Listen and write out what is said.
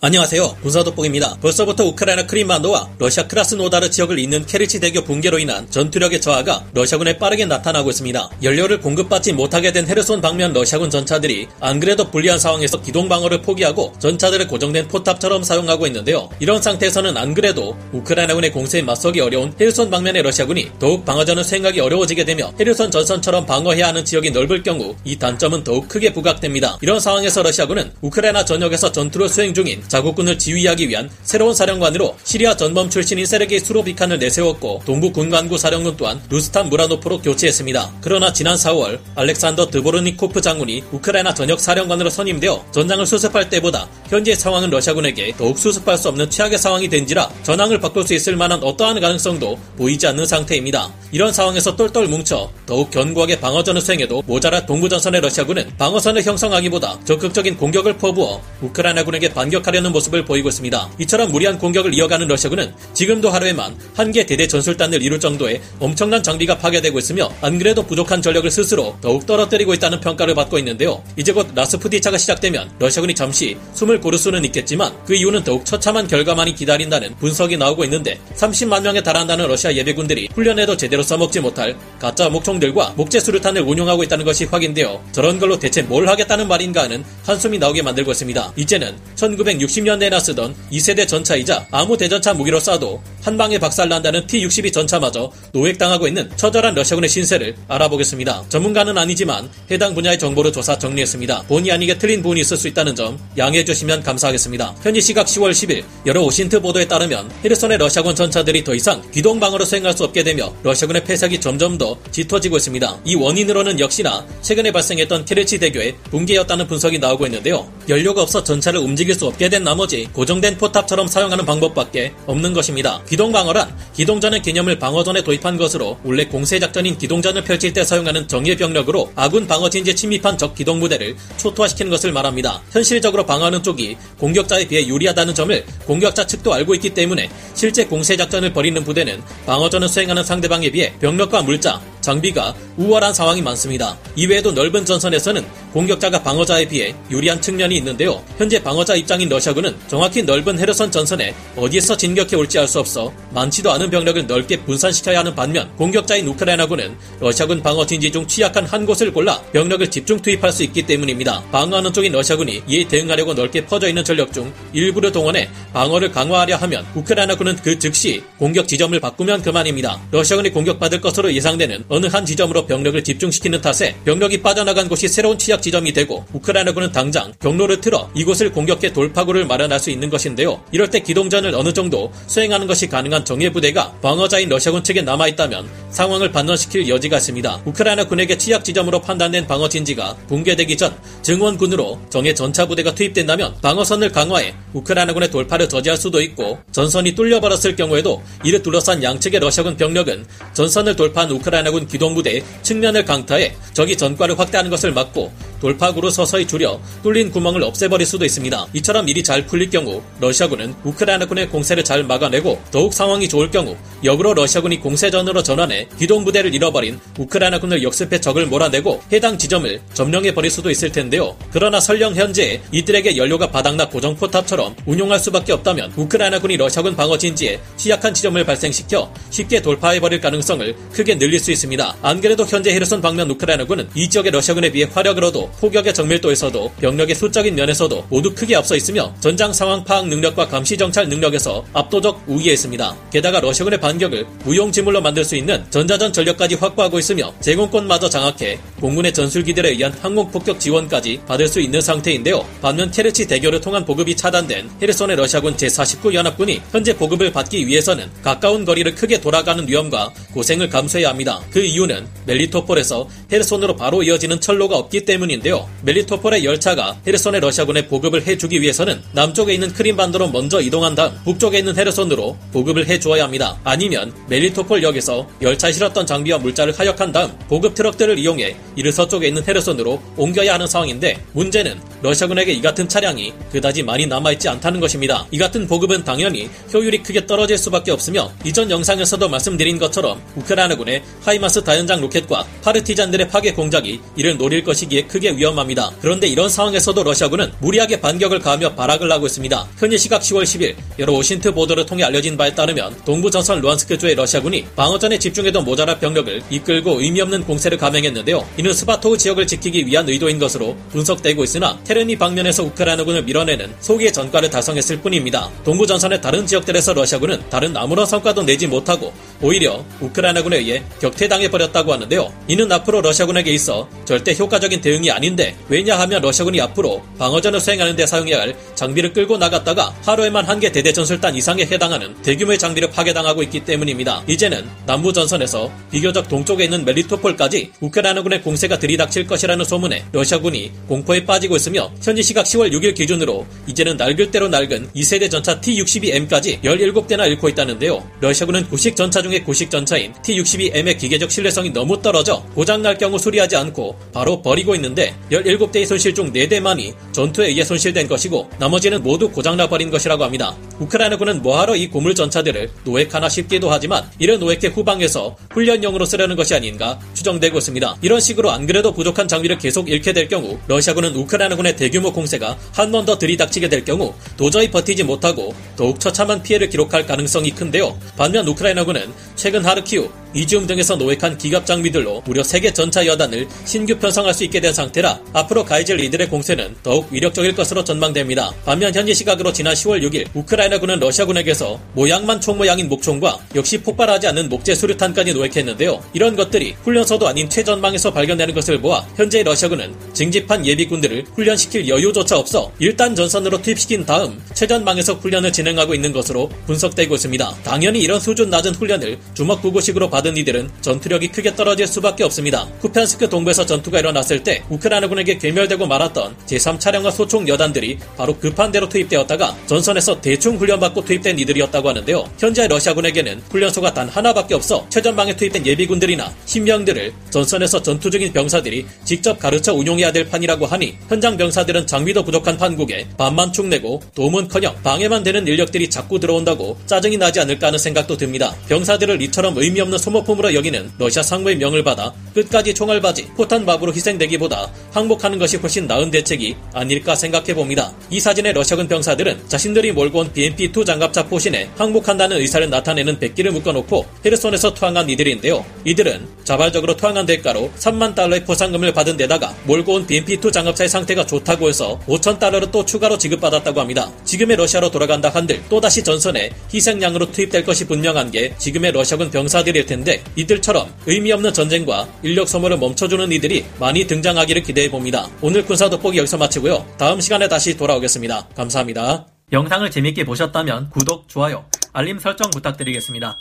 안녕하세요. 군사돋보기입니다. 벌써부터 우크라이나 크림반도와 러시아 크라스노다르 지역을 잇는 케르치 대교 붕괴로 인한 전투력의 저하가 러시아군에 빠르게 나타나고 있습니다. 연료를 공급받지 못하게 된 헤르손 방면 러시아군 전차들이 안 그래도 불리한 상황에서 기동 방어를 포기하고 전차들을 고정된 포탑처럼 사용하고 있는데요. 이런 상태에서는 안 그래도 우크라이나군의 공세에 맞서기 어려운 헤르손 방면의 러시아군이 더욱 방어전을 수행하기 어려워지게 되며 헤르손 전선처럼 방어해야 하는 지역이 넓을 경우 이 단점은 더욱 크게 부각됩니다. 이런 상황에서 러시아군은 우크라이나 전역에서 전투를 수행 중인 자국군을 지휘하기 위한 새로운 사령관으로 시리아 전범 출신인 세르게이 수로비칸을 내세웠고 동부 군관구 사령관 또한 루스탄 무라노프로 교체했습니다. 그러나 지난 4월 알렉산더 드보르니코프 장군이 우크라이나 전역 사령관으로 선임되어 전장을 수습할 때보다 현재의 상황은 러시아군에게 더욱 수습할 수 없는 최악의 상황이 된지라 전황을 바꿀 수 있을 만한 어떠한 가능성도 보이지 않는 상태입니다. 이런 상황에서 똘똘 뭉쳐 더욱 견고하게 방어전을 수행해도 모자라 동부전선의 러시아군은 방어선을 형성하기보다 적극적인 공격을 퍼부어 우크라이나군에게 반격하려는 모습을 보이고 있습니다. 이처럼 무리한 공격을 이어가는 러시아군은 지금도 하루에만 한 개 대대 전술단을 이룰 정도의 엄청난 장비가 파괴되고 있으며 안 그래도 부족한 전력을 스스로 더욱 떨어뜨리고 있다는 평가를 받고 있는데요. 이제 곧 라스푸티차가 시작되면 러시아군이 잠시 숨을 고를 수는 있겠지만 그 이유는 더욱 처참한 결과만이 기다린다는 분석이 나오고 있는데 30만 명에 달한다는 러시아 예비군들이 훈련에도 제대로 써먹지 못할 가짜 목총들과 목재 수류탄을 운용하고 있다는 것이 확인되어 저런 걸로 대체 뭘 하겠다는 말인가 하는 한숨이 나오게 만들고 있습니다. 이제는 1960년대에나 쓰던 2세대 전차이자 아무 대전차 무기로 쏴도 한 방에 박살난다는 T-62 전차마저 노획당하고 있는 처절한 러시아군의 신세를 알아보겠습니다. 전문가는 아니지만 해당 분야의 정보를 조사 정리했습니다. 본의 아니게 틀린 부분이 있을 수 있다는 점 양해해 주시면 감사하겠습니다. 현지 시각 10월 10일 여러 오신트 보도에 따르면 헤르손의 러시아군 전차들이 더 이상 기동방어로 수행할 수 없게 되며 러시아군의 폐색이 점점 더 짙어지고 있습니다. 이 원인으로는 역시나 최근에 발생했던 케르치 대교의 붕괴였다는 분석이 나오고 있는데요. 연료가 없어 전차를 움직일 수 없게 된 나머지 고정된 포탑처럼 사용하는 방법밖에 없는 것입니다. 기동방어란 기동전의 개념을 방어전에 도입한 것으로 원래 공세작전인 기동전을 펼칠 때 사용하는 정예 병력으로 아군 방어진지에 침입한 적 기동부대를 초토화시키는 것을 말합니다. 현실적으로 방어하는 쪽이 공격자에 비해 유리하다는 점을 공격자 측도 알고 있기 때문에 실제 공세작전을 벌이는 부대는 방어전을 수행하는 상대방에 비해 병력과 물자, 장비가 우월한 상황이 많습니다. 이외에도 넓은 전선에서는 공격자가 방어자에 비해 유리한 측면이 있는데요. 현재 방어자 입장인 러시아군은 정확히 넓은 헤르손 전선에 어디에서 진격해 올지 알 수 없어 많지도 않은 병력을 넓게 분산시켜야 하는 반면 공격자인 우크라이나군은 러시아군 방어 진지 중 취약한 한 곳을 골라 병력을 집중 투입할 수 있기 때문입니다. 방어하는 쪽인 러시아군이 이에 대응하려고 넓게 퍼져있는 전력 중 일부를 동원해 방어를 강화하려 하면 우크라이나군은 그 즉시 공격 지점을 바꾸면 그만입니다. 러시아군이 공격받을 것으로 예상되는 어느 한 지점으로 병력을 집중시키는 탓에 병력이 빠져나간 곳이 새로운 취약 지점이 되고 우크라이나군은 당장 경로를 틀어 이곳을 공격해 돌파구를 마련할 수 있는 것인데요. 이럴 때 기동전을 어느 정도 수행하는 것이 가능한 정예부대가 방어자인 러시아군 측에 남아있다면 상황을 반전시킬 여지가 있습니다. 우크라이나군에게 취약 지점으로 판단된 방어 진지가 붕괴되기 전 증원군으로 정예 전차부대가 투입된다면 방어선을 강화해 우크라이나군의 돌파를 저지할 수도 있고 전선이 뚫려버렸을 경우에도 이를 둘러싼 양측의 러시아군 병력은 전선을 돌파한 우크라이나군 기동부대의 측면을 강타해 적이 전과를 확대하는 것을 막고 돌파구로 서서히 줄여 뚫린 구멍을 없애버릴 수도 있습니다. 이처럼 일이 잘 풀릴 경우 러시아군은 우크라이나군의 공세를 잘 막아내고 더욱 상황이 좋을 경우 역으로 러시아군이 공세전으로 전환해 기동부대를 잃어버린 우크라이나군을 역습해 적을 몰아내고 해당 지점을 점령해버릴 수도 있을 텐데요. 그러나 설령 현재 이들에게 연료가 바닥나 고정포탑처럼 운용할 수밖에 없다면 우크라이나군이 러시아군 방어진지에 취약한 지점을 발생시켜 쉽게 돌파해버릴 가능성을 크게 늘릴 수 있습니다. 안 그래도 현재 헤르손 방면 우크라이나군은 이 지역의 러시아군에 비해 화력으로도 포격의 정밀도에서도 병력의 수적인 면에서도 모두 크게 앞서 있으며 전장 상황 파악 능력과 감시 정찰 능력에서 압도적 우위에 있습니다. 게다가 러시아군의 반격을 무용지물로 만들 수 있는 전자전 전력까지 확보하고 있으며 제공권마저 장악해 공군의 전술기들에 의한 항공폭격 지원까지 받을 수 있는 상태인데요. 반면 케르치 대교를 통한 보급이 차단된 헤르손의 러시아군 제49 연합군이 현재 보급을 받기 위해서는 가까운 거리를 크게 돌아가는 위험과 고생을 감수해야 합니다. 그 이유는 멜리토폴에서 헤르손으로 바로 이어지는 철로가 없기 때문인데요. 멜리토폴의 열차가 헤르손의 러시아군에 보급을 해주기 위해서는 남쪽에 있는 크림반도로 먼저 이동한 다음 북쪽에 있는 헤르손으로 보급을 해주어야 합니다. 아니면 멜리토폴 역에서 열차에 실었던 장비와 물자를 하역한 다음 보급 트럭들을 이용해 이를 서쪽에 있는 헤르손으로 옮겨야 하는 상황인데 문제는 러시아군에게 이 같은 차량이 그다지 많이 남아있지 않다는 것입니다. 이 같은 보급은 당연히 효율이 크게 떨어질 수밖에 없으며 이전 영상에서도 말씀드린 것처럼 우크라이나군의 하이마스 다연장 로켓과 파르티잔들의 파괴 공작이 이를 노릴 것이기에 크게 위험합니다. 그런데 이런 상황에서도 러시아군은 무리하게 반격을 가하며 발악을 하고 있습니다. 현지 시각 10월 10일 여러 오신트 보도를 통해 알려진 바에 따르면 동부전선 루안스크주의 러시아군이 방어전에 집중해도 모자라 병력을 이끌고 의미없는 공세를 감행했는데요. 이는 스바토프 지역을 지키기 위한 의도인 것으로 분석되고 있으나 테르니 방면에서 우크라이나군을 밀어내는 소기의 전과를 달성했을 뿐입니다. 동부전선의 다른 지역들에서 러시아군은 다른 아무런 성과도 내지 못하고 오히려 우크라이나군에 의해 격퇴당해버렸다고 하는데요. 이는 앞으로 러시아군에게 있어 절대 효과적인 대응이 아닌데 왜냐하면 러시아군이 앞으로 방어전을 수행하는 데 사용해야 할 장비를 끌고 나갔다가 하루에만 한 개 대대전술단 이상에 해당하는 대규모의 장비를 파괴당하고 있기 때문입니다. 이제는 남부전선에서 비교적 동쪽에 있는 멜리토폴까지 우크라이나군의 공세가 들이닥칠 것이라는 소문에 러시아군이 공포에 빠지고 있으며 현지 시각 10월 6일 기준으로 이제는 낡을 대로 낡은 2세대 전차 T-62M까지 17대나 잃고 있다는데요. 러시아군은 구식 전차 중에 구식 전차인 T-62M의 기계적 신뢰성이 너무 떨어져 고장날 경우 수리하지 않고 바로 버리고 있는데 17대의 손실 중 4대만이 전투에 의해 손실된 것이고 나머지는 모두 고장나 버린 것이라고 합니다. 우크라이나군은 뭐하러 이 고물 전차들을 노획하나 싶기도 하지만 이를 노획해 후방에서 훈련용으로 쓰려는 것이 아닌가 추정되고 있습니다. 이런 식으로 안 그래도 부족한 장비를 계속 잃게 될 경우 러시아군은 우크라이나군의 대규모 공세가 한 번 더 들이닥치게 될 경우 도저히 버티지 못하고 더욱 처참한 피해를 기록할 가능성이 큰데요. 반면 우크라이나군은 최근 하르키우, 이지움 등에서 노획한 기갑 장비들로 무려 3개 전차 여단을 신규 편성할 수 있게 된 상태라 앞으로 가해질 이들의 공세는 더욱 위력적일 것으로 전망됩니다. 반면 현지 시각으로 지난 10월 6일 우크라이나군은 러시아군에게서 모양만 총모양인 목총과 역시 폭발하지 않는 목재 수류탄까지 노획했는데요. 이런 것들이 훈련소도 아닌 최전방에서 발견되는 것을 보아 현재의 러시아군은 징집한 예비군들을 훈련시킬 여유조차 없어 일단 전선으로 투입시킨 다음 최전방에서 훈련을 진행하고 있는 것으로 분석되고 있습니다. 당연히 이런 수준 낮은 훈련을 주먹구구식으로 받은 이들은 전투력이 크게 떨어질 수밖에 없습니다. 쿠펜스크 동부에서 전투가 일어났을 때 우크라이나군에게 괴멸되고 말았던 제3차량과 소총 여단들이 바로 급한대로 투입되었다가 전선에서 대충 훈련받고 투입된 이들이었다고 하는데요. 현재 러시아군에게는 훈련소가 단 하나밖에 없어 최전방에 투입된 예비군들이나 신병들을 전선에서 전투 중인 병사들이 직접 가르쳐 운용해야 될 판이라고 하니 현장 병사들은 장비도 부족한 판국에 반만 축내고 도움은커녕 방해만 되는 인력들이 자꾸 들어온다고 짜증이 나지 않을까 하는 생각도 듭니다. 병사들을 이처럼 의미 없는 소모품으로 여기는 러시아 상부의 명을 받아 끝까지 총알바지, 포탄마부로 희생되기보다 항복하는 것이 훨씬 나은 대책이 아닐까 생각해봅니다. 이 사진의 러시아군 병사들은 자신들이 몰고 온 BMP2 장갑차 포신에 항복한다는 의사를 나타내는 백기를 묶어놓고 헤르손에서 투항한 이들인데요. 이들은 자발적으로 투항한 대가로 3만 달러의 포상금을 받은 데다가 몰고 온 BMP2 장갑차의 상태가 좋다고 해서 5천 달러를 또 추가로 지급받았다고 합니다. 지금의 러시아로 돌아간다 한들 또다시 전선에 희생양으로 투입될 것이 분명한 게 지금의 러시아군 병사들일 텐데 이들처럼 의미 없는 전쟁과 인력 소모를 멈춰주는 이들이 많이 등장하기를 기대해봅니다. 오늘 군사돋보기 여기서 마치고요. 다음 시간에 다시 돌아오겠습니다. 감사합니다. 영상을 재밌게 보셨다면 구독, 좋아요, 알림 설정 부탁드리겠습니다.